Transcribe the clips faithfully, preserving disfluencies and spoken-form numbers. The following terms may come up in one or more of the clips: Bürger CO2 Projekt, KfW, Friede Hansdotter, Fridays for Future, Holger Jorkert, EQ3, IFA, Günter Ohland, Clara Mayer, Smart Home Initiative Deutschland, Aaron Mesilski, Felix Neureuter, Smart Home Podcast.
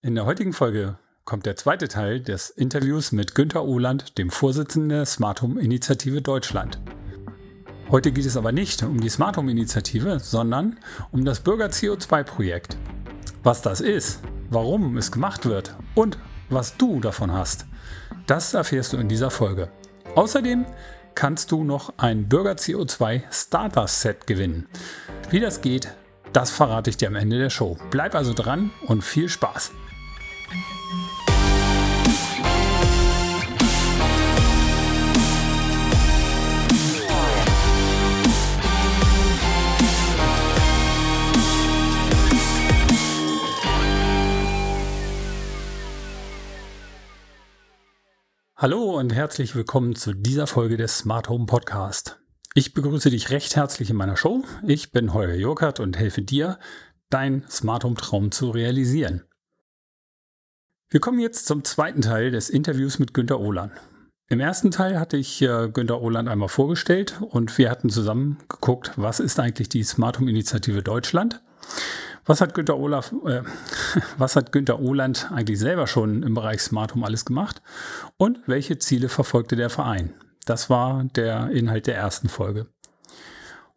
In der heutigen Folge kommt der zweite Teil des Interviews mit Günter Ohland, dem Vorsitzenden der Smart Home Initiative Deutschland. Heute geht es aber nicht um die Smart Home Initiative, sondern um das Bürger C O zwei Projekt. Was das ist, warum es gemacht wird und was du davon hast, das erfährst du in dieser Folge. Außerdem kannst du noch ein Bürger C O zwei Starter Set gewinnen. Wie das geht, das verrate ich dir am Ende der Show. Bleib also dran und viel Spaß! Hallo und herzlich willkommen zu dieser Folge des Smart Home Podcast. Ich begrüße dich recht herzlich in meiner Show. Ich bin Holger Jorkert und helfe dir, deinen Smart Home Traum zu realisieren. Wir kommen jetzt zum zweiten Teil des Interviews mit Günter Ohland. Im ersten Teil hatte ich äh, Günter Ohland einmal vorgestellt und wir hatten zusammen geguckt, was ist eigentlich die Smart Home Initiative Deutschland? Was hat Günter Olaf, äh, was hat Günter Ohland eigentlich selber schon im Bereich Smart Home alles gemacht und welche Ziele verfolgte der Verein? Das war der Inhalt der ersten Folge.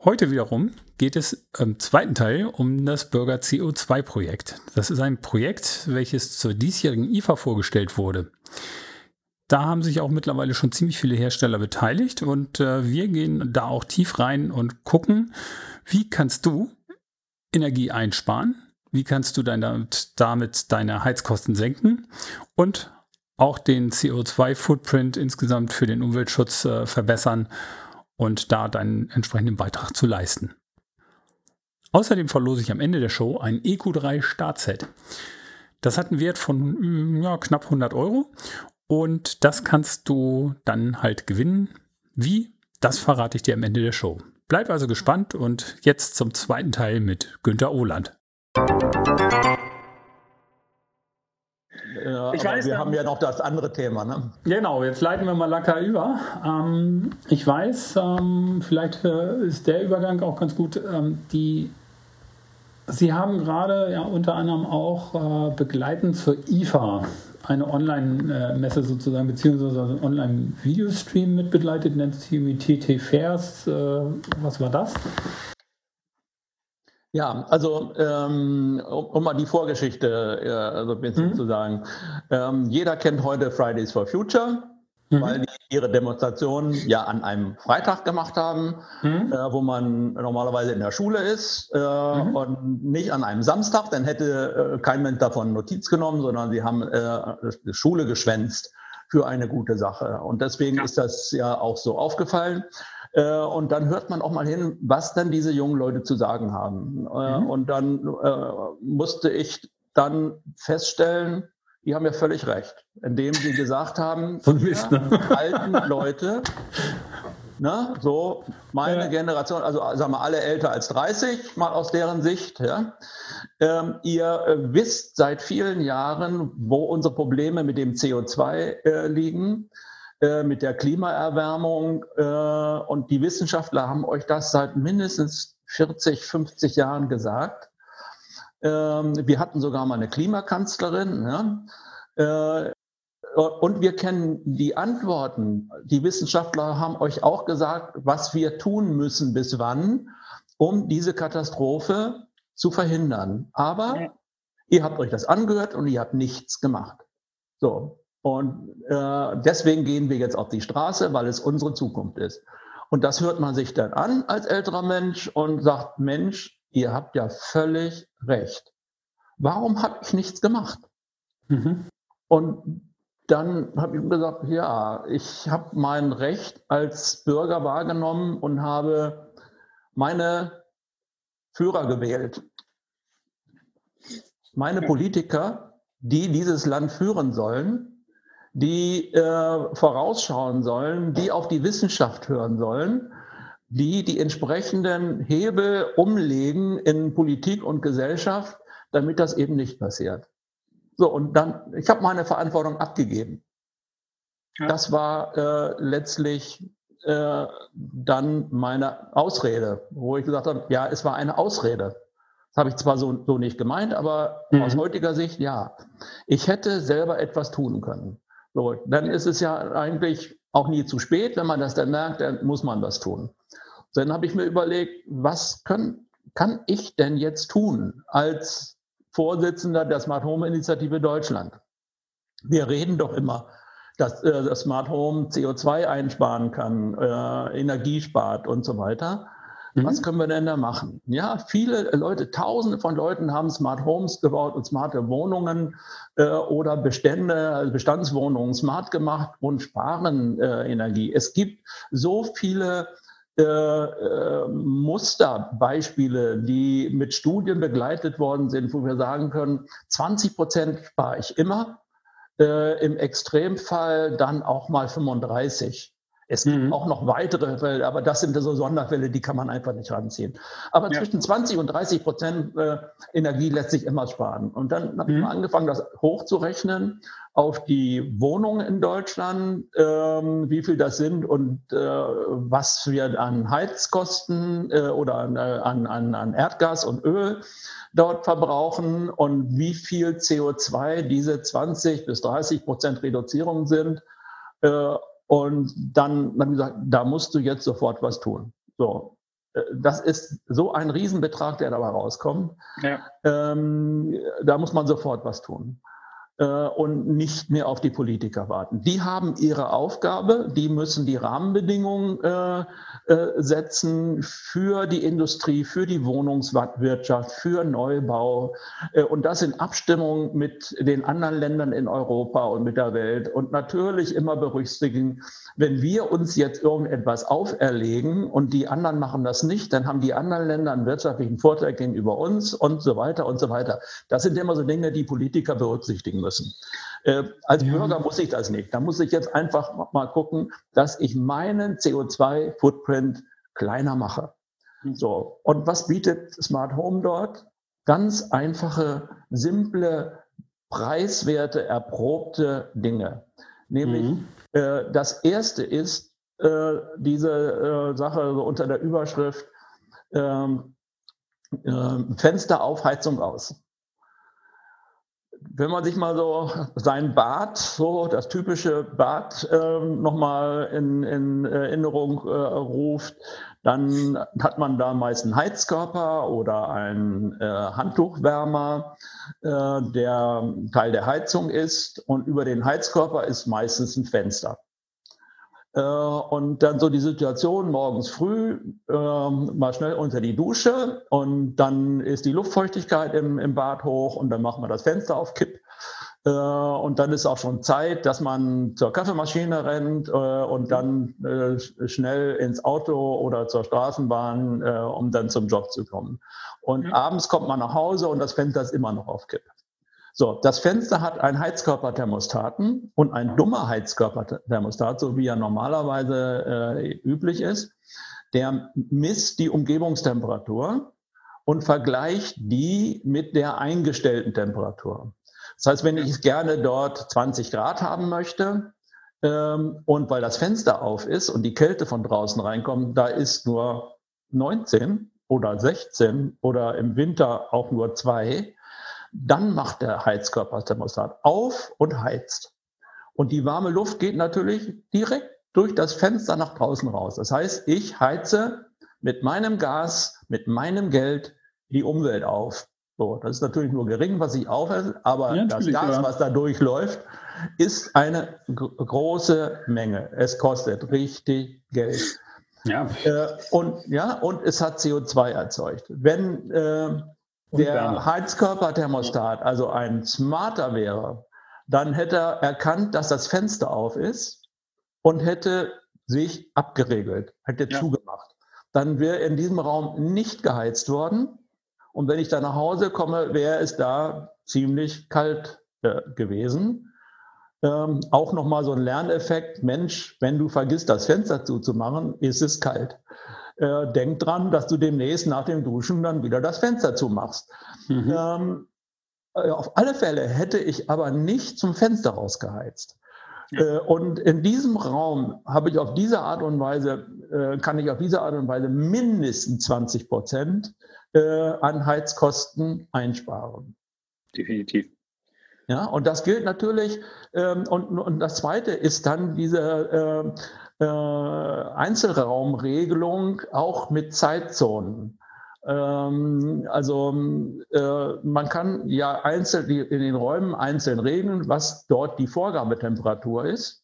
Heute wiederum geht es im zweiten Teil um das Bürger C O zwei Projekt. Das ist ein Projekt, welches zur diesjährigen I F A vorgestellt wurde. Da haben sich auch mittlerweile schon ziemlich viele Hersteller beteiligt und äh, wir gehen da auch tief rein und gucken, wie kannst du Energie einsparen, wie kannst du deine, damit deine Heizkosten senken und auch den C O zwei Footprint insgesamt für den Umweltschutz äh, verbessern und da deinen entsprechenden Beitrag zu leisten. Außerdem verlose ich am Ende der Show ein E Q drei Startset. Das hat einen Wert von ja, knapp hundert Euro und das kannst du dann halt gewinnen. Wie? Das verrate ich dir am Ende der Show. Bleib also gespannt und jetzt zum zweiten Teil mit Günter Ohland. Ja, ich weiß, wir haben ja noch das andere Thema. Ne? Genau, jetzt leiten wir mal locker über. Ähm, ich weiß, ähm, vielleicht äh, ist der Übergang auch ganz gut. Ähm, die, Sie haben gerade ja, unter anderem auch äh, begleitend zur I F A eine Online-Messe sozusagen, beziehungsweise einen Online-Videostream mitbegleitet, nennt sich T T Fairs. Äh, was war das? Ja, also ähm, um, um mal die Vorgeschichte äh, also ein bisschen mhm. zu sagen. Ähm, jeder kennt heute Fridays for Future, mhm. weil die ihre Demonstrationen ja an einem Freitag gemacht haben, mhm. äh, wo man normalerweise in der Schule ist äh, mhm. und nicht an einem Samstag. Dann hätte äh, kein Mensch davon Notiz genommen, sondern sie haben äh, die Schule geschwänzt für eine gute Sache. Und deswegen ja. ist das ja auch so aufgefallen. Und dann hört man auch mal hin, was denn diese jungen Leute zu sagen haben. Mhm. Und dann äh, musste ich dann feststellen, die haben ja völlig recht, indem sie gesagt haben, wir alten Leute, ne, so meine ja. Generation, also sagen wir alle älter als dreißig, mal aus deren Sicht, ja, ähm, ihr äh, wisst seit vielen Jahren, wo unsere Probleme mit dem C O zwei äh, liegen, mit der Klimaerwärmung und die Wissenschaftler haben euch das seit mindestens vierzig, fünfzig Jahren gesagt. Wir hatten sogar mal eine Klimakanzlerin und wir kennen die Antworten. Die Wissenschaftler haben euch auch gesagt, was wir tun müssen bis wann, um diese Katastrophe zu verhindern. Aber ihr habt euch das angehört und ihr habt nichts gemacht. So. Und äh, deswegen gehen wir jetzt auf die Straße, weil es unsere Zukunft ist. Und das hört man sich dann an als älterer Mensch und sagt, Mensch, ihr habt ja völlig recht. Warum habe ich nichts gemacht? Mhm. Und dann habe ich gesagt, ja, ich habe mein Recht als Bürger wahrgenommen und habe meine Führer gewählt. Meine Politiker, die dieses Land führen sollen, die äh, vorausschauen sollen, die auf die Wissenschaft hören sollen, die die entsprechenden Hebel umlegen in Politik und Gesellschaft, damit das eben nicht passiert. So, und dann, ich habe meine Verantwortung abgegeben. Ja. Das war äh, letztlich äh, dann meine Ausrede, wo ich gesagt habe, ja, es war eine Ausrede. Das habe ich zwar so, so nicht gemeint, aber mhm. aus heutiger Sicht ja. ich hätte selber etwas tun können. So, dann ist es ja eigentlich auch nie zu spät, wenn man das dann merkt, dann muss man was tun. Dann habe ich mir überlegt, was können, kann ich denn jetzt tun als Vorsitzender der Smart Home Initiative Deutschland? Wir reden doch immer, dass äh, das Smart Home C O zwei einsparen kann, äh, Energie spart und so weiter. Mhm. Was können wir denn da machen? Ja, viele Leute, Tausende von Leuten haben Smart Homes gebaut und smarte Wohnungen äh, oder Bestände, Bestandswohnungen smart gemacht und sparen äh, Energie. Es gibt so viele Äh, äh, Musterbeispiele, die mit Studien begleitet worden sind, wo wir sagen können, zwanzig Prozent spare ich immer, äh, im Extremfall dann auch mal fünfunddreißig. Es gibt mhm. auch noch weitere Fälle, aber das sind so Sonderfälle, die kann man einfach nicht ranziehen. Aber ja. zwischen zwanzig und dreißig Prozent äh, Energie lässt sich immer sparen. Und dann habe mhm. ich mal angefangen, das hochzurechnen auf die Wohnungen in Deutschland, ähm, wie viel das sind und äh, was wir an Heizkosten äh, oder an, an, an, an Erdgas und Öl dort verbrauchen und wie viel C O zwei diese zwanzig bis dreißig Prozent Reduzierung sind. Äh, Und dann haben wir gesagt, da musst du jetzt sofort was tun. So, das ist so ein Riesenbetrag, der dabei rauskommt. Ja. Ähm, da muss man sofort was tun äh, und nicht mehr auf die Politiker warten. Die haben ihre Aufgabe, die müssen die Rahmenbedingungen äh, äh, setzen für die Industrie, für die Wohnungswirtschaft, für Neubau äh, und das in Abstimmung mit den anderen Ländern in Europa und mit der Welt und natürlich immer berücksichtigen, wenn wir uns jetzt irgendetwas auferlegen und die anderen machen das nicht, dann haben die anderen Länder einen wirtschaftlichen Vorteil gegenüber uns und so weiter und so weiter. Das sind immer so Dinge, die Politiker berücksichtigen müssen. Äh, als ja. Bürger muss ich das nicht. Da muss ich jetzt einfach mal gucken, dass ich meinen C O zwei Footprint kleiner mache. So. Und was bietet Smart Home dort? Ganz einfache, simple, preiswerte, erprobte Dinge. Nämlich, mhm. äh, das erste ist äh, diese äh, Sache also unter der Überschrift ähm, äh, Fenster auf, Heizung aus. Wenn man sich mal so sein Bad, so das typische Bad, ähm, nochmal in, in Erinnerung äh, ruft, dann hat man da meist einen Heizkörper oder einen äh, Handtuchwärmer, äh, der Teil der Heizung ist. Und über den Heizkörper ist meistens ein Fenster. Äh, und dann so die Situation morgens früh, äh, mal schnell unter die Dusche und dann ist die Luftfeuchtigkeit im, im Bad hoch und dann machen wir das Fenster auf Kipp. Äh, und dann ist auch schon Zeit, dass man zur Kaffeemaschine rennt äh, und dann äh, schnell ins Auto oder zur Straßenbahn, äh, um dann zum Job zu kommen. Und mhm. abends kommt man nach Hause und das Fenster ist immer noch auf Kipp. So, das Fenster hat einen Heizkörperthermostaten und ein dummer Heizkörperthermostat, so wie er normalerweise äh, üblich ist. Der misst die Umgebungstemperatur und vergleicht die mit der eingestellten Temperatur. Das heißt, wenn ich gerne dort zwanzig Grad haben möchte ähm, und weil das Fenster auf ist und die Kälte von draußen reinkommt, da ist nur neunzehn oder sechzehn oder im Winter auch nur zwei, dann macht der Heizkörperthermostat auf und heizt. Und die warme Luft geht natürlich direkt durch das Fenster nach draußen raus. Das heißt, ich heize mit meinem Gas, mit meinem Geld die Umwelt auf. So, das ist natürlich nur gering, was ich aufheize, aber ja, das Gas, ja. was da durchläuft, ist eine g- große Menge. Es kostet richtig Geld. Ja. Äh, und, ja, und es hat C O zwei erzeugt. Wenn... Äh, der Heizkörperthermostat, also ein smarter wäre, dann hätte er erkannt, dass das Fenster auf ist und hätte sich abgeregelt, hätte ja. zugemacht. Dann wäre in diesem Raum nicht geheizt worden. Und wenn ich dann nach Hause komme, wäre es da ziemlich kalt äh, gewesen. Ähm, auch nochmal so ein Lerneffekt. Mensch, wenn du vergisst, das Fenster zuzumachen, ist es kalt. Äh, denk dran, dass du demnächst nach dem Duschen dann wieder das Fenster zumachst. Mhm. Ähm, auf alle Fälle hätte ich aber nicht zum Fenster rausgeheizt. Ja. Äh, und in diesem Raum habe ich auf diese Art und Weise, äh, kann ich auf diese Art und Weise mindestens zwanzig Prozent äh, an Heizkosten einsparen. Definitiv. Ja, und das gilt natürlich. Ähm, und, und das Zweite ist dann diese äh, äh, Einzelraumregelung auch mit Zeitzonen. Ähm, also äh, man kann ja einzeln in den Räumen einzeln regeln, was dort die Vorgabetemperatur ist.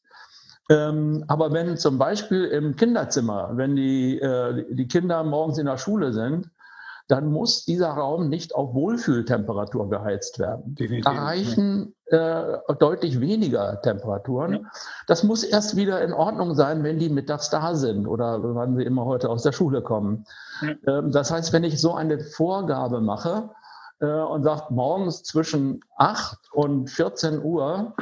Ähm, aber wenn zum Beispiel im Kinderzimmer, wenn die, äh, die Kinder morgens in der Schule sind, dann muss dieser Raum nicht auf Wohlfühltemperatur geheizt werden. Definitiv. Da reichen äh, deutlich weniger Temperaturen. Ja. Das muss erst wieder in Ordnung sein, wenn die mittags da sind oder wann sie immer heute aus der Schule kommen. Ja. Ähm, das heißt, wenn ich so eine Vorgabe mache äh, und sage, morgens zwischen acht und vierzehn Uhr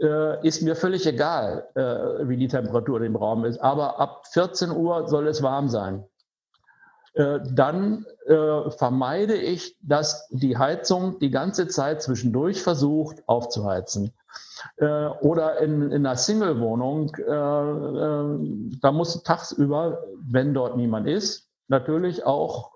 äh, ist mir völlig egal, äh, wie die Temperatur im Raum ist, aber ab vierzehn Uhr soll es warm sein. Dann äh, vermeide ich, dass die Heizung die ganze Zeit zwischendurch versucht aufzuheizen. Äh, oder in, in einer Single-Wohnung, äh, äh, da muss tagsüber, wenn dort niemand ist, natürlich auch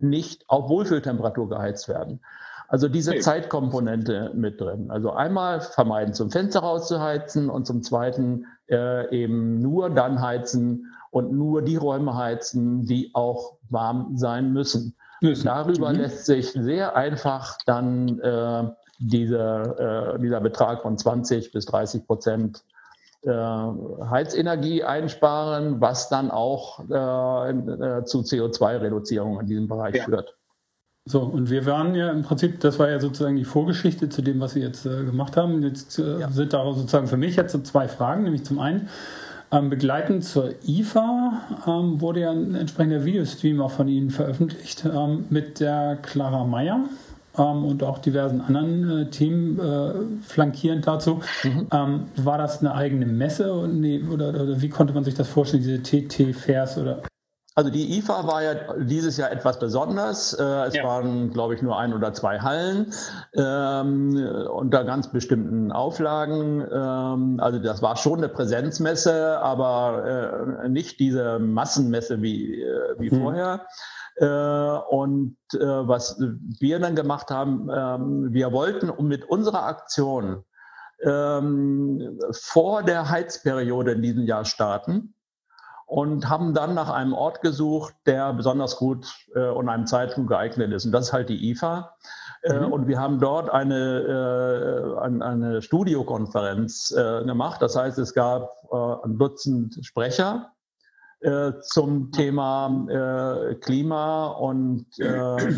nicht auf Wohlfühltemperatur geheizt werden. Also diese okay. Zeitkomponente mit drin. Also einmal vermeiden, zum Fenster raus zu heizen, und zum Zweiten äh, eben nur dann heizen, und nur die Räume heizen, die auch warm sein müssen. müssen. Darüber mhm. lässt sich sehr einfach dann äh, diese, äh, dieser Betrag von zwanzig bis dreißig Prozent äh, Heizenergie einsparen, was dann auch äh, äh, zu C O zwei Reduzierung in diesem Bereich ja. führt. So, und wir waren ja im Prinzip, das war ja sozusagen die Vorgeschichte zu dem, was wir jetzt äh, gemacht haben. Jetzt äh, ja. sind da sozusagen für mich jetzt so zwei Fragen, nämlich zum einen, Ähm, begleitend zur I F A ähm, wurde ja ein entsprechender Videostream auch von Ihnen veröffentlicht ähm, mit der Clara Mayer ähm, und auch diversen anderen äh, Themen äh, flankierend dazu. Mhm. Ähm, war das eine eigene Messe oder, nee, oder, oder wie konnte man sich das vorstellen, diese T T-Fairs oder? Also die I F A war ja dieses Jahr etwas besonders. Es ja. waren, glaube ich, nur ein oder zwei Hallen ähm, unter ganz bestimmten Auflagen. Ähm, also das war schon eine Präsenzmesse, aber äh, nicht diese Massenmesse wie, äh, wie mhm. vorher. Äh, und äh, was wir dann gemacht haben, äh, wir wollten mit unserer Aktion äh, vor der Heizperiode in diesem Jahr starten. Und haben dann nach einem Ort gesucht, der besonders gut äh, und einem Zeitpunkt geeignet ist. Und das ist halt die I F A. Äh, mhm. Und wir haben dort eine, äh, eine, eine Studiokonferenz äh, gemacht. Das heißt, es gab äh, ein Dutzend Sprecher äh, zum Thema äh, Klima und äh, äh,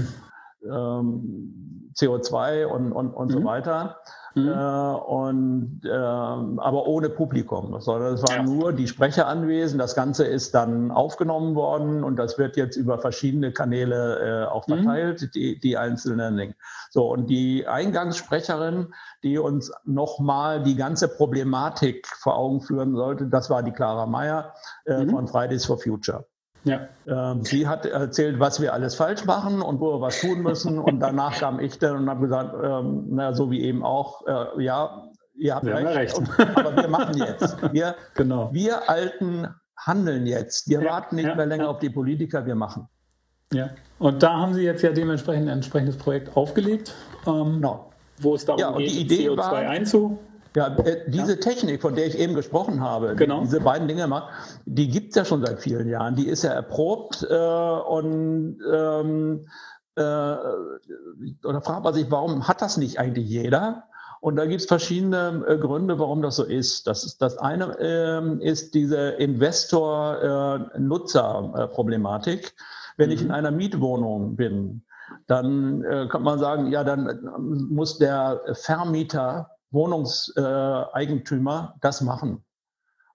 C O zwei und, und, und mhm. so weiter. Mhm. Äh, und, äh, aber ohne Publikum, sondern es waren ja. nur die Sprecher anwesend. Das Ganze ist dann aufgenommen worden und das wird jetzt über verschiedene Kanäle äh, auch verteilt, mhm. die, die einzelnen Dinge. So, und die Eingangssprecherin, die uns nochmal die ganze Problematik vor Augen führen sollte, das war die Clara Mayer äh, mhm. von Fridays for Future. Ja. Ähm, sie hat erzählt, was wir alles falsch machen und wo wir was tun müssen. Und danach kam ich dann und habe gesagt, ähm, na, so wie eben auch, äh, ja, ihr habt ja, recht, recht. Und, aber wir machen jetzt. Wir, genau. wir Alten handeln jetzt. Wir ja, warten nicht ja, mehr länger ja. auf die Politiker, wir machen. Ja, und da haben Sie jetzt ja dementsprechend ein entsprechendes Projekt aufgelegt, ähm, genau. wo es darum ja, geht, die Idee C O zwei war, einzu... Ja, diese ja. Technik, von der ich eben gesprochen habe, genau. die, diese beiden Dinge macht, die gibt es ja schon seit vielen Jahren. Die ist ja erprobt äh, und ähm, äh, da fragt man sich, warum hat das nicht eigentlich jeder? Und da gibt es verschiedene äh, Gründe, warum das so ist. Das, ist, das eine äh, ist diese Investor-Nutzer-Problematik. Äh, Wenn mhm. ich in einer Mietwohnung bin, dann äh, kann man sagen, ja, dann muss der Vermieter Wohnungseigentümer das machen.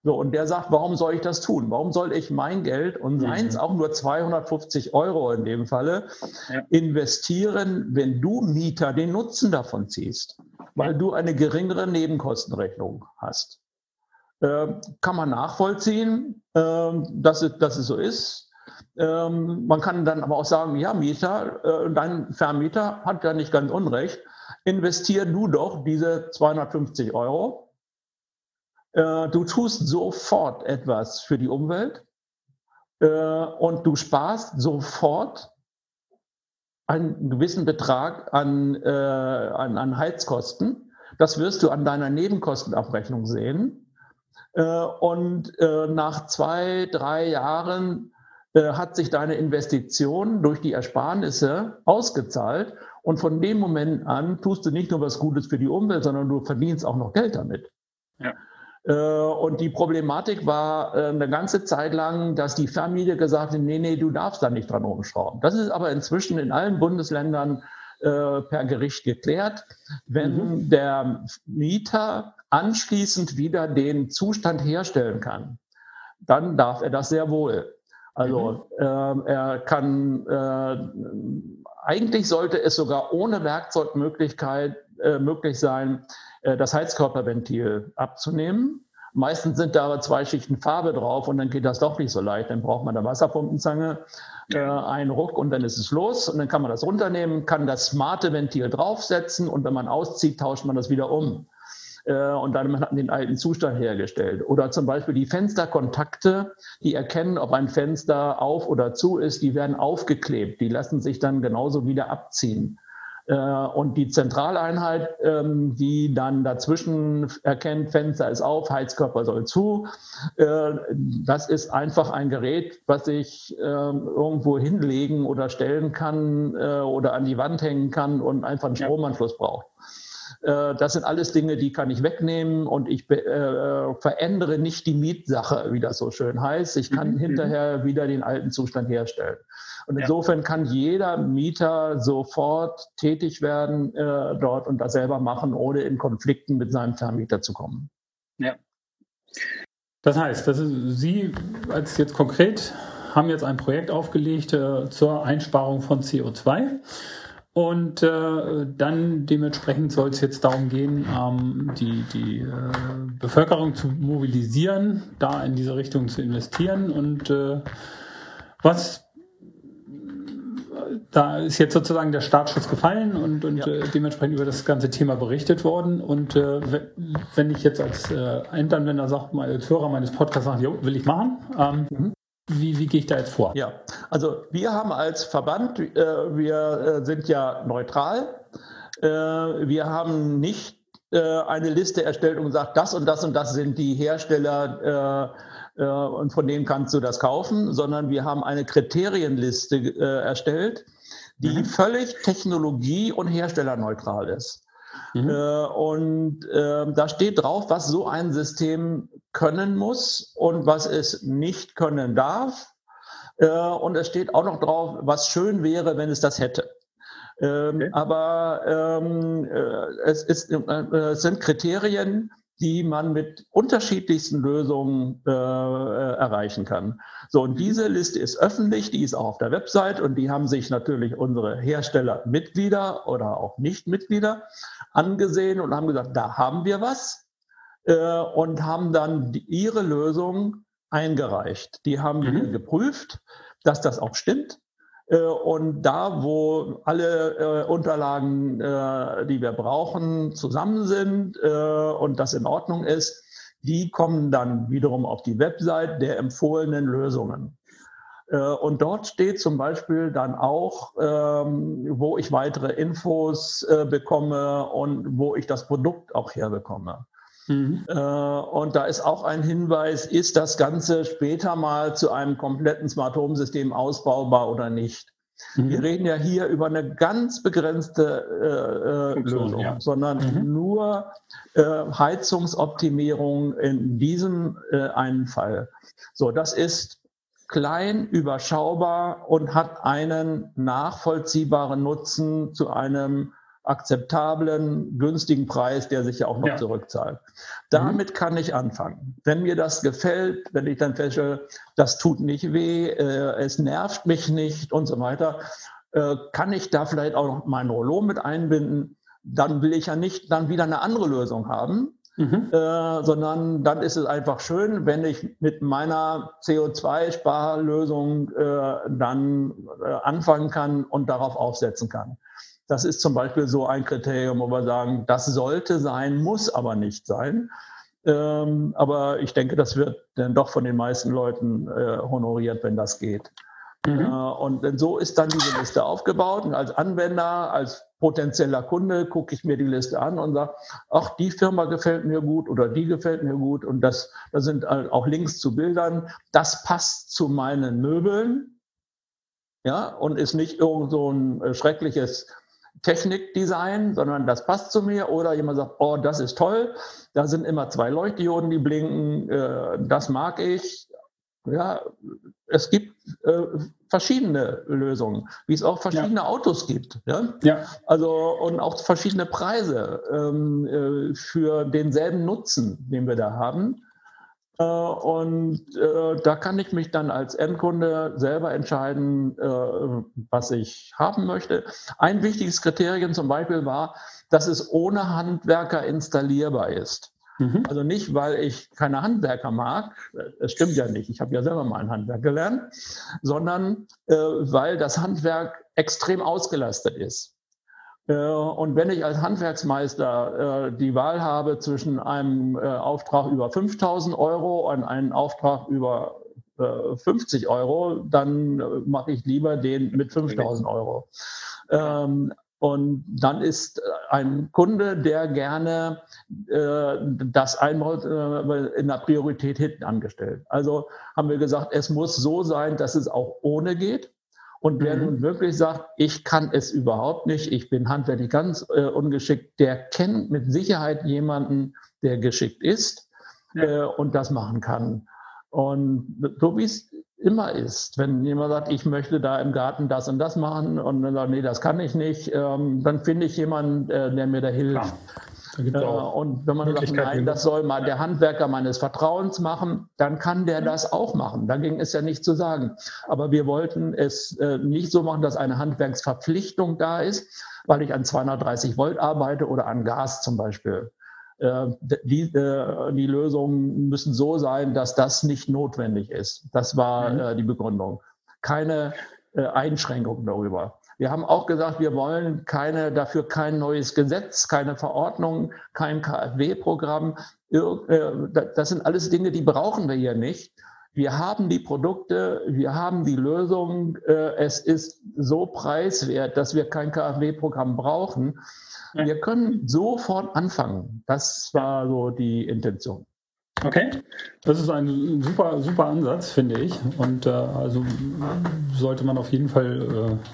So, und der sagt, warum soll ich das tun? Warum soll ich mein Geld und seins, mhm. auch nur zweihundertfünfzig Euro in dem Falle, ja. investieren, wenn du, Mieter, den Nutzen davon ziehst, weil ja. du eine geringere Nebenkostenrechnung hast? Äh, kann man nachvollziehen, äh, dass es, dass es so ist. Ähm, man kann dann aber auch sagen, ja, Mieter, äh, dein Vermieter hat ja nicht ganz unrecht, investier du doch diese zweihundertfünfzig Euro. Äh, du tust sofort etwas für die Umwelt äh, und du sparst sofort einen gewissen Betrag an, äh, an, an Heizkosten, Das wirst du an deiner Nebenkostenabrechnung sehen. Und nach zwei, drei Jahren hat sich deine Investition durch die Ersparnisse ausgezahlt. Und von dem Moment an tust du nicht nur was Gutes für die Umwelt, sondern du verdienst auch noch Geld damit. Ja. Und die Problematik war eine ganze Zeit lang, dass die Vermieter gesagt haben, nee, nee, du darfst da nicht dran rumschrauben. Das ist aber inzwischen in allen Bundesländern äh, per Gericht geklärt. Wenn mhm. der Mieter anschließend wieder den Zustand herstellen kann, dann darf er das sehr wohl. Also mhm. äh, er kann, äh, eigentlich sollte es sogar ohne Werkzeugmöglichkeit äh, möglich sein, das Heizkörperventil abzunehmen. Meistens sind da aber zwei Schichten Farbe drauf und dann geht das doch nicht so leicht. Dann braucht man eine Wasserpumpenzange, äh, einen Ruck und dann ist es los. Und dann kann man das runternehmen, kann das smarte Ventil draufsetzen und wenn man auszieht, tauscht man das wieder um. Äh, und dann hat man den alten Zustand hergestellt. Oder zum Beispiel die Fensterkontakte, die erkennen, ob ein Fenster auf oder zu ist, die werden aufgeklebt. Die lassen sich dann genauso wieder abziehen. Und die Zentraleinheit, die dann dazwischen erkennt, Fenster ist auf, Heizkörper soll zu, das ist einfach ein Gerät, was ich irgendwo hinlegen oder stellen kann oder an die Wand hängen kann und einfach einen Stromanschluss braucht. Das sind alles Dinge, die kann ich wegnehmen und ich äh, verändere nicht die Mietsache, wie das so schön heißt. Ich kann mhm. hinterher wieder den alten Zustand herstellen. Und ja. insofern kann jeder Mieter sofort tätig werden äh, dort und das selber machen, ohne in Konflikten mit seinem Vermieter zu kommen. Ja. Das heißt, dass Sie als jetzt konkret haben jetzt ein Projekt aufgelegt äh, zur Einsparung von C O zwei. Und äh, dann dementsprechend soll es jetzt darum gehen, ähm, die, die äh, Bevölkerung zu mobilisieren, da in diese Richtung zu investieren. Und äh, was da ist jetzt sozusagen der Startschuss gefallen und, und ja. äh, dementsprechend über das ganze Thema berichtet worden. Und äh, wenn ich jetzt als äh, Endanwender sage, als Hörer meines Podcasts sage, jo, will ich machen. Ähm, mhm. Wie, wie gehe ich da jetzt vor? Ja, also wir haben als Verband, äh, wir äh, sind ja neutral, äh, wir haben nicht äh, eine Liste erstellt und gesagt, das und das und das sind die Hersteller äh, äh, und von denen kannst du das kaufen, sondern wir haben eine Kriterienliste äh, erstellt, die mhm. völlig technologie- und herstellerneutral ist. Mhm. Äh, und äh, da steht drauf, was so ein System können muss und was es nicht können darf. Äh, und es steht auch noch drauf, was schön wäre, wenn es das hätte. Ähm, okay. Aber ähm, äh, es, ist, äh, es sind Kriterien, die man mit unterschiedlichsten Lösungen äh, erreichen kann. So, und diese Liste ist öffentlich, die ist auch auf der Website und die haben sich natürlich unsere Herstellermitglieder oder auch Nichtmitglieder angesehen und haben gesagt, da haben wir was äh, und haben dann die, ihre Lösung eingereicht. Die haben wir mhm. geprüft, dass das auch stimmt. Und da, wo alle äh, Unterlagen, äh, die wir brauchen, zusammen sind äh, und das in Ordnung ist, die kommen dann wiederum auf die Website der empfohlenen Lösungen. Äh, und dort steht zum Beispiel dann auch, ähm, wo ich weitere Infos äh, bekomme und wo ich das Produkt auch herbekomme. Mhm. Äh, und da ist auch ein Hinweis, ist das Ganze später mal zu einem kompletten Smart-Home-System ausbaubar oder nicht? Mhm. Wir reden ja hier über eine ganz begrenzte äh, Lösung, ja. sondern mhm. nur äh, Heizungsoptimierung in diesem äh, einen Fall. So, das ist klein, überschaubar und hat einen nachvollziehbaren Nutzen zu einem akzeptablen, günstigen Preis, der sich ja auch noch ja. zurückzahlt. Damit mhm. kann ich anfangen. Wenn mir das gefällt, wenn ich dann feststelle, das tut nicht weh, äh, es nervt mich nicht und so weiter, äh, kann ich da vielleicht auch noch mein Rollo mit einbinden, dann will ich ja nicht dann wieder eine andere Lösung haben, mhm. äh, sondern dann ist es einfach schön, wenn ich mit meiner C O zwei Sparlösung äh, dann äh, anfangen kann und darauf aufsetzen kann. Das ist zum Beispiel so ein Kriterium, wo wir sagen, das sollte sein, muss aber nicht sein. Ähm, aber ich denke, das wird dann doch von den meisten Leuten äh, honoriert, wenn das geht. Mhm. Äh, und so ist dann diese Liste aufgebaut. Und als Anwender, als potenzieller Kunde, gucke ich mir die Liste an und sage, ach, die Firma gefällt mir gut oder die gefällt mir gut. Und das, da sind auch Links zu Bildern. Das passt zu meinen Möbeln, ja, und ist nicht irgend so ein schreckliches Technikdesign, sondern das passt zu mir. Oder jemand sagt, oh, das ist toll, da sind immer zwei Leuchtdioden, die blinken, äh, das mag ich. Ja, es gibt äh, verschiedene Lösungen, wie es auch verschiedene ja. Autos gibt. Ja? Ja. Also, und auch verschiedene Preise ähm, äh, für denselben Nutzen, den wir da haben. Äh, und äh, da kann ich mich dann als Endkunde selber entscheiden, äh, was ich haben möchte. Ein wichtiges Kriterium zum Beispiel war, dass es ohne Handwerker installierbar ist. Also nicht, weil ich keine Handwerker mag, das stimmt ja nicht, ich habe ja selber mal ein Handwerk gelernt, sondern äh, weil das Handwerk extrem ausgelastet ist. Äh, und wenn ich als Handwerksmeister äh, die Wahl habe zwischen einem äh, Auftrag über fünftausend Euro und einem Auftrag über äh, fünfzig Euro, dann äh, mache ich lieber den mit fünftausend Euro. Ähm, Und dann ist ein Kunde, der gerne äh, das einbaut, äh, in der Priorität hinten angestellt. Also haben wir gesagt, es muss so sein, dass es auch ohne geht. Und wer mhm. nun wirklich sagt, ich kann es überhaupt nicht, ich bin handwerklich ganz äh, ungeschickt, der kennt mit Sicherheit jemanden, der geschickt ist ja. äh, und das machen kann. Und so wie es immer ist, wenn jemand sagt, ich möchte da im Garten das und das machen und dann sagt, nee, das kann ich nicht, ähm, dann finde ich jemanden, äh, der mir da hilft. Da äh, und wenn man sagt, nein, das soll mal der Handwerker meines Vertrauens machen, dann kann der das auch machen. Dagegen ist ja nichts zu sagen. Aber wir wollten es äh, nicht so machen, dass eine Handwerksverpflichtung da ist, weil ich an zweihundertdreißig Volt arbeite oder an Gas zum Beispiel. Die, die Lösungen müssen so sein, dass das nicht notwendig ist. Das war die Begründung. Keine Einschränkung darüber. Wir haben auch gesagt, wir wollen keine, dafür kein neues Gesetz, keine Verordnung, kein K f W Programm. Das sind alles Dinge, die brauchen wir hier nicht. Wir haben die Produkte, wir haben die Lösung. Es ist so preiswert, dass wir kein K f W Programm brauchen. Wir können sofort anfangen. Das war so die Intention. Okay, das ist ein super, super Ansatz, finde ich. Und äh, also sollte man auf jeden Fall äh,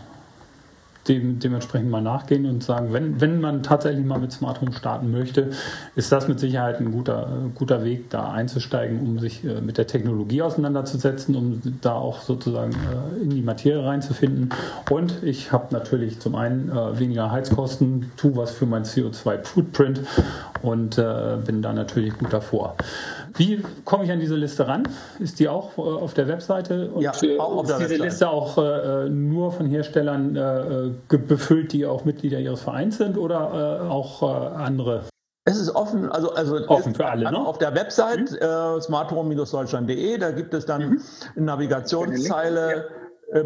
dem, dementsprechend mal nachgehen und sagen, wenn, wenn man tatsächlich mal mit Smart Home starten möchte, ist das mit Sicherheit ein guter, guter Weg, da einzusteigen, um sich äh, mit der Technologie auseinanderzusetzen, um da auch sozusagen äh, in die Materie reinzufinden. Und ich habe natürlich zum einen äh, weniger Heizkosten, tue was für mein C O zwei Footprint und äh, bin da natürlich gut davor. Wie komme ich an diese Liste ran? Ist die auch äh, auf der Webseite? Und ja, auch auf der Webseite. Ist diese Liste auch äh, nur von Herstellern äh, befüllt, die auch Mitglieder ihres Vereins sind oder äh, auch äh, andere? Es ist offen, also, also offen ist, für alle, ne? Auf der Website mhm. äh, smart home dash deutschland punkt de, da gibt es dann mhm. eine Navigationszeile äh,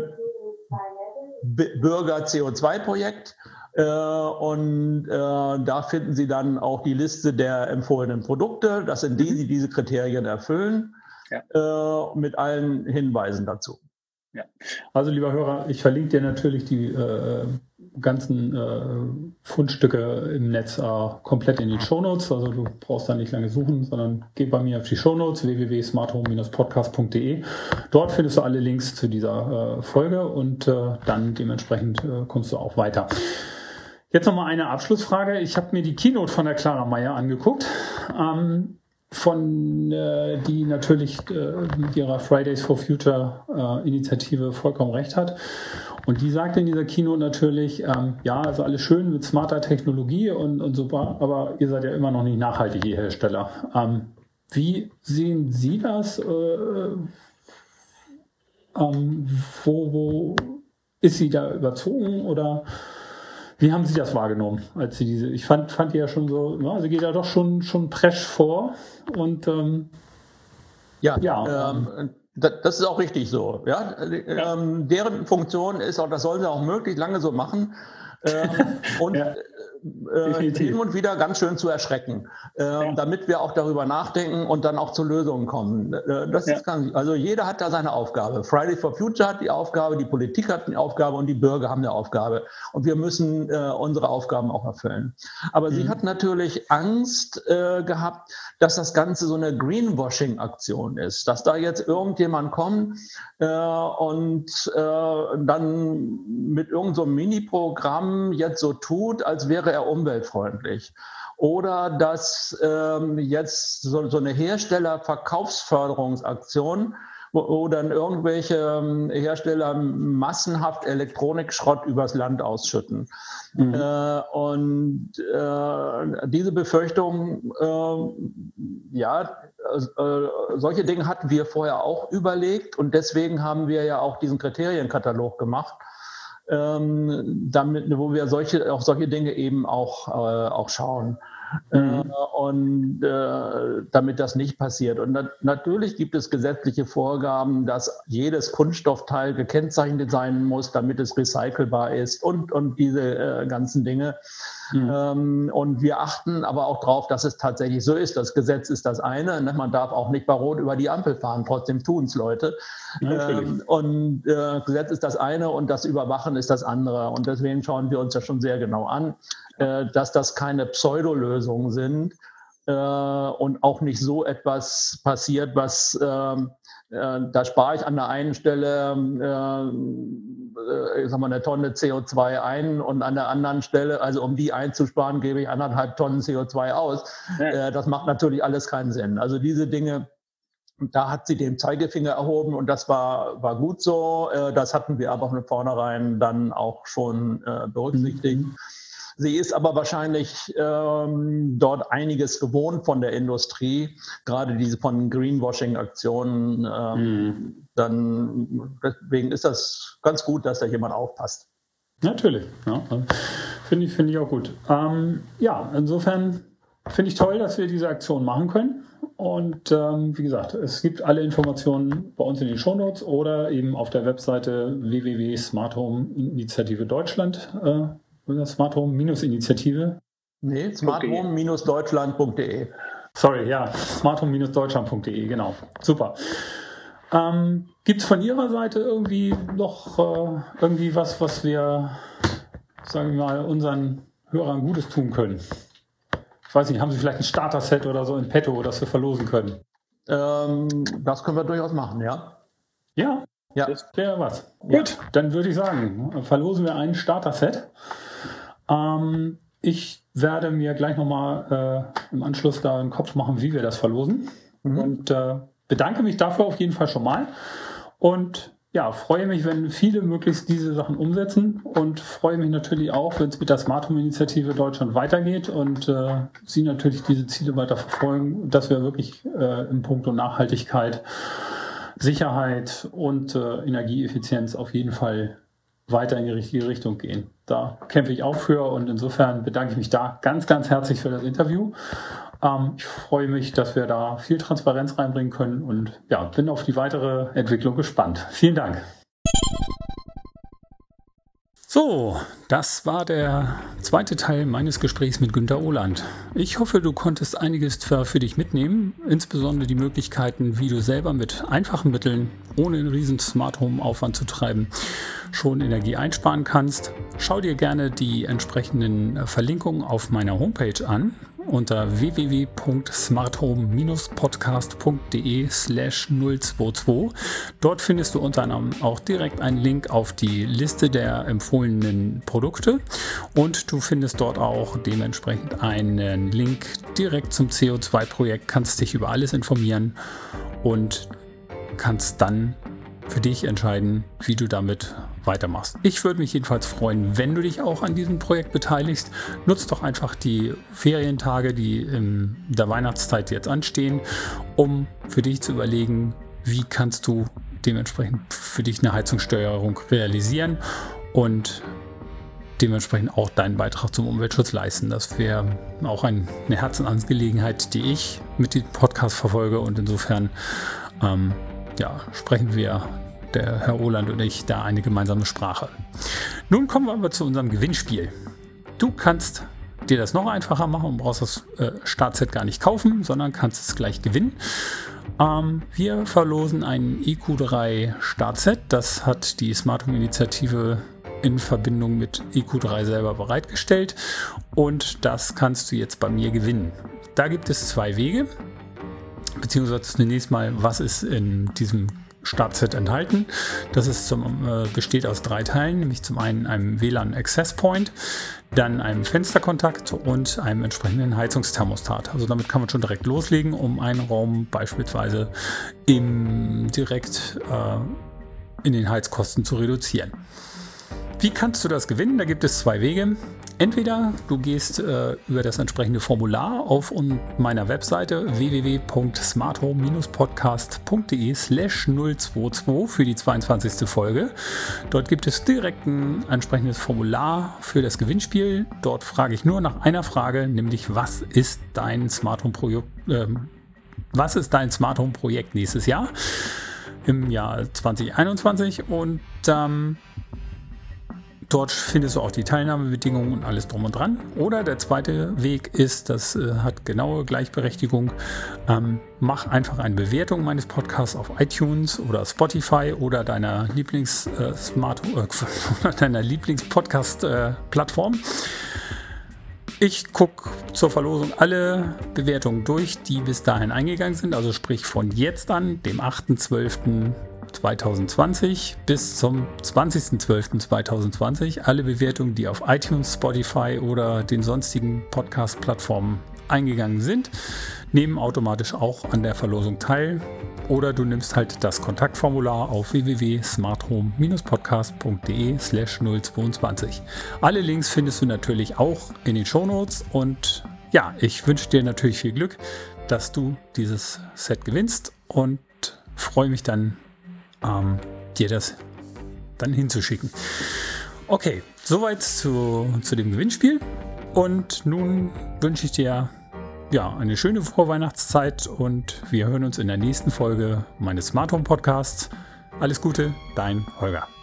Bürger C O zwei Projekt. Und äh, da finden Sie dann auch die Liste der empfohlenen Produkte. Das sind die, die diese Kriterien erfüllen, ja. äh, mit allen Hinweisen dazu. Ja. Also, lieber Hörer, ich verlinke dir natürlich die äh, ganzen äh, Fundstücke im Netz äh, komplett in den Shownotes. Also, du brauchst da nicht lange suchen, sondern geh bei mir auf die Shownotes w w w punkt smart home dash podcast punkt de. Dort findest du alle Links zu dieser äh, Folge und äh, dann dementsprechend äh, kommst du auch weiter. Jetzt nochmal eine Abschlussfrage. Ich habe mir die Keynote von der Clara Mayer angeguckt, ähm, von äh, die natürlich äh, mit ihrer Fridays for Future äh, Initiative vollkommen recht hat. Und die sagt in dieser Keynote natürlich, ähm, ja, also alles schön mit smarter Technologie und, und super, aber ihr seid ja immer noch nicht nachhaltig, ihr Hersteller. Ähm, wie sehen Sie das? Äh, ähm, wo, wo ist sie da überzogen oder... Wie haben Sie das wahrgenommen, als Sie diese? Ich fand, fand die ja schon so, na, sie geht ja doch schon, schon presch vor. Und ähm, ja, ja ähm, das ist auch richtig so. Ja, ja. Ähm, deren Funktion ist auch, das sollen sie auch möglichst lange so machen. Ähm, und ja. äh, hin und wieder ganz schön zu erschrecken, äh, ja. damit wir auch darüber nachdenken und dann auch zu Lösungen kommen. Äh, das ja. ist ganz, also jeder hat da seine Aufgabe. Fridays for Future hat die Aufgabe, die Politik hat eine Aufgabe und die Bürger haben eine Aufgabe. Und wir müssen äh, unsere Aufgaben auch erfüllen. Aber mhm. sie hat natürlich Angst äh, gehabt, dass das Ganze so eine Greenwashing-Aktion ist, dass da jetzt irgendjemand kommt äh, und äh, dann mit irgendeinem so Mini-Programm jetzt so tut, als wäre er umweltfreundlich. Oder dass ähm, jetzt so, so eine Hersteller-Verkaufsförderungsaktion, wo, wo dann irgendwelche Hersteller massenhaft Elektronikschrott übers Land ausschütten. Mhm. Äh, und äh, diese Befürchtung, äh, ja, äh, solche Dinge hatten wir vorher auch überlegt und deswegen haben wir ja auch diesen Kriterienkatalog gemacht, ähm, damit, wo wir solche, auf solche Dinge eben auch, äh, auch schauen. Mhm. Äh, und äh, damit das nicht passiert. Und nat- natürlich gibt es gesetzliche Vorgaben, dass jedes Kunststoffteil gekennzeichnet sein muss, damit es recycelbar ist und, und diese äh, ganzen Dinge. Mhm. Ähm, und wir achten aber auch darauf, dass es tatsächlich so ist. Das Gesetz ist das eine. Ne? Man darf auch nicht bei Rot über die Ampel fahren, trotzdem tun es Leute. Ähm, und äh, Gesetz ist das eine und das Überwachen ist das andere. Und deswegen schauen wir uns das schon sehr genau an, äh, dass das keine Pseudolösung sind äh, und auch nicht so etwas passiert, was äh, äh, da spare ich an der einen Stelle äh, ich sag mal eine Tonne C O zwei ein und an der anderen Stelle, also um die einzusparen, gebe ich anderthalb Tonnen C O zwei aus. Ja. Äh, das macht natürlich alles keinen Sinn. Also diese Dinge, da hat sie den Zeigefinger erhoben und das war, war gut so. Äh, das hatten wir aber von vornherein dann auch schon äh, berücksichtigt. Mhm. Sie ist aber wahrscheinlich ähm, dort einiges gewohnt von der Industrie, gerade diese von Greenwashing-Aktionen. Ähm, mhm. Dann deswegen ist das ganz gut, dass da jemand aufpasst. Natürlich, ja, finde ich, finde ich auch gut. Ähm, ja, insofern finde ich toll, dass wir diese Aktion machen können. Und ähm, wie gesagt, es gibt alle Informationen bei uns in den Shownotes oder eben auf der Webseite w w w punkt smart home initiative deutschland. Äh, Smart Home-Initiative? Nee, smart home Bindestrich deutschland punkt de. Sorry, ja, smart home Bindestrich deutschland punkt de, genau. Super. Ähm, gibt es von Ihrer Seite irgendwie noch äh, irgendwie was, was wir, sagen wir mal, unseren Hörern Gutes tun können? Ich weiß nicht, haben Sie vielleicht ein Starter-Set oder so in petto, das wir verlosen können? Ähm, das können wir durchaus machen, ja. Ja? Ja. Das wäre was. Ja. Gut, dann würde ich sagen, verlosen wir ein Starter-Set. Ähm, ich werde mir gleich nochmal äh, im Anschluss da einen Kopf machen, wie wir das verlosen. Mhm. Und äh, bedanke mich dafür auf jeden Fall schon mal. Und ja, freue mich, wenn viele möglichst diese Sachen umsetzen. Und freue mich natürlich auch, wenn es mit der Smart Home Initiative Deutschland weitergeht und äh, Sie natürlich diese Ziele weiter verfolgen, dass wir wirklich äh, in puncto Nachhaltigkeit, Sicherheit und äh, Energieeffizienz auf jeden Fall weiter in die richtige Richtung gehen. Da kämpfe ich auch für und insofern bedanke ich mich da ganz, ganz herzlich für das Interview. Ähm, ich freue mich, dass wir da viel Transparenz reinbringen können und ja, bin auf die weitere Entwicklung gespannt. Vielen Dank. So, das war der zweite Teil meines Gesprächs mit Günter Ohland. Ich hoffe, du konntest einiges für, für dich mitnehmen, insbesondere die Möglichkeiten, wie du selber mit einfachen Mitteln, ohne einen riesen Smart Home Aufwand zu treiben, schon Energie einsparen kannst. Schau dir gerne die entsprechenden Verlinkungen auf meiner Homepage an, unter w w w punkt smart home bindestrich podcast punkt de slash null zwei zwei. Dort findest du unter anderem auch direkt einen Link auf die Liste der empfohlenen Produkte und du findest dort auch dementsprechend einen Link direkt zum C O zwei Projekt, kannst dich über alles informieren und kannst dann für dich entscheiden, wie du damit weitermachst. Ich würde mich jedenfalls freuen, wenn du dich auch an diesem Projekt beteiligst. Nutz doch einfach die Ferientage, die in der Weihnachtszeit jetzt anstehen, um für dich zu überlegen, wie kannst du dementsprechend für dich eine Heizungssteuerung realisieren und dementsprechend auch deinen Beitrag zum Umweltschutz leisten. Das wäre auch eine Herzensangelegenheit, die ich mit dem Podcast verfolge und insofern ähm, ja, sprechen wir, der Herr Ohland und ich, da eine gemeinsame Sprache. Nun kommen wir aber zu unserem Gewinnspiel. Du kannst dir das noch einfacher machen und brauchst das äh, Startset gar nicht kaufen, sondern kannst es gleich gewinnen. Ähm, wir verlosen ein E Q drei Startset. Das hat die Smart Home Initiative in Verbindung mit E Q drei selber bereitgestellt und das kannst du jetzt bei mir gewinnen. Da gibt es zwei Wege, beziehungsweise zunächst mal, was ist in diesem Startset enthalten. Das ist zum, äh, besteht aus drei Teilen, nämlich zum einen einem W L A N Access Point, dann einem Fensterkontakt und einem entsprechenden Heizungsthermostat. Also damit kann man schon direkt loslegen, um einen Raum beispielsweise im, direkt äh, in den Heizkosten zu reduzieren. Wie kannst du das gewinnen? Da gibt es zwei Wege. Entweder du gehst äh, über das entsprechende Formular auf und meiner Webseite w w w Punkt smart home Bindestrich podcast Punkt d e Slash null zwei zwei für die zweiundzwanzigste Folge. Dort gibt es direkt ein entsprechendes Formular für das Gewinnspiel. Dort frage ich nur nach einer Frage, nämlich was ist dein Smart Home Projekt, äh, was ist dein Smart Home Projekt nächstes Jahr im Jahr zwanzig einundzwanzig und ähm, dort findest du auch die Teilnahmebedingungen und alles drum und dran. Oder der zweite Weg ist, das äh, hat genaue Gleichberechtigung, ähm, mach einfach eine Bewertung meines Podcasts auf iTunes oder Spotify oder deiner Lieblings äh, Smart äh, oder deiner Lieblings-Podcast äh, Plattform. Ich gucke zur Verlosung alle Bewertungen durch, die bis dahin eingegangen sind, also sprich von jetzt an, dem achten zwölften zweitausendzwanzig bis zum zwanzigsten zwölften zweitausendzwanzig alle Bewertungen, die auf iTunes, Spotify oder den sonstigen Podcast-Plattformen eingegangen sind, nehmen automatisch auch an der Verlosung teil. Oder du nimmst halt das Kontaktformular auf w w w Punkt smart home Bindestrich podcast Punkt d e Slash null zwei zwei. Alle Links findest du natürlich auch in den Shownotes und ja, ich wünsche dir natürlich viel Glück, dass du dieses Set gewinnst und freue mich dann, Ähm, dir das dann hinzuschicken. Okay, soweit zu, zu dem Gewinnspiel. Und nun wünsche ich dir ja, eine schöne Vorweihnachtszeit und wir hören uns in der nächsten Folge meines Smart Home Podcasts. Alles Gute, dein Holger.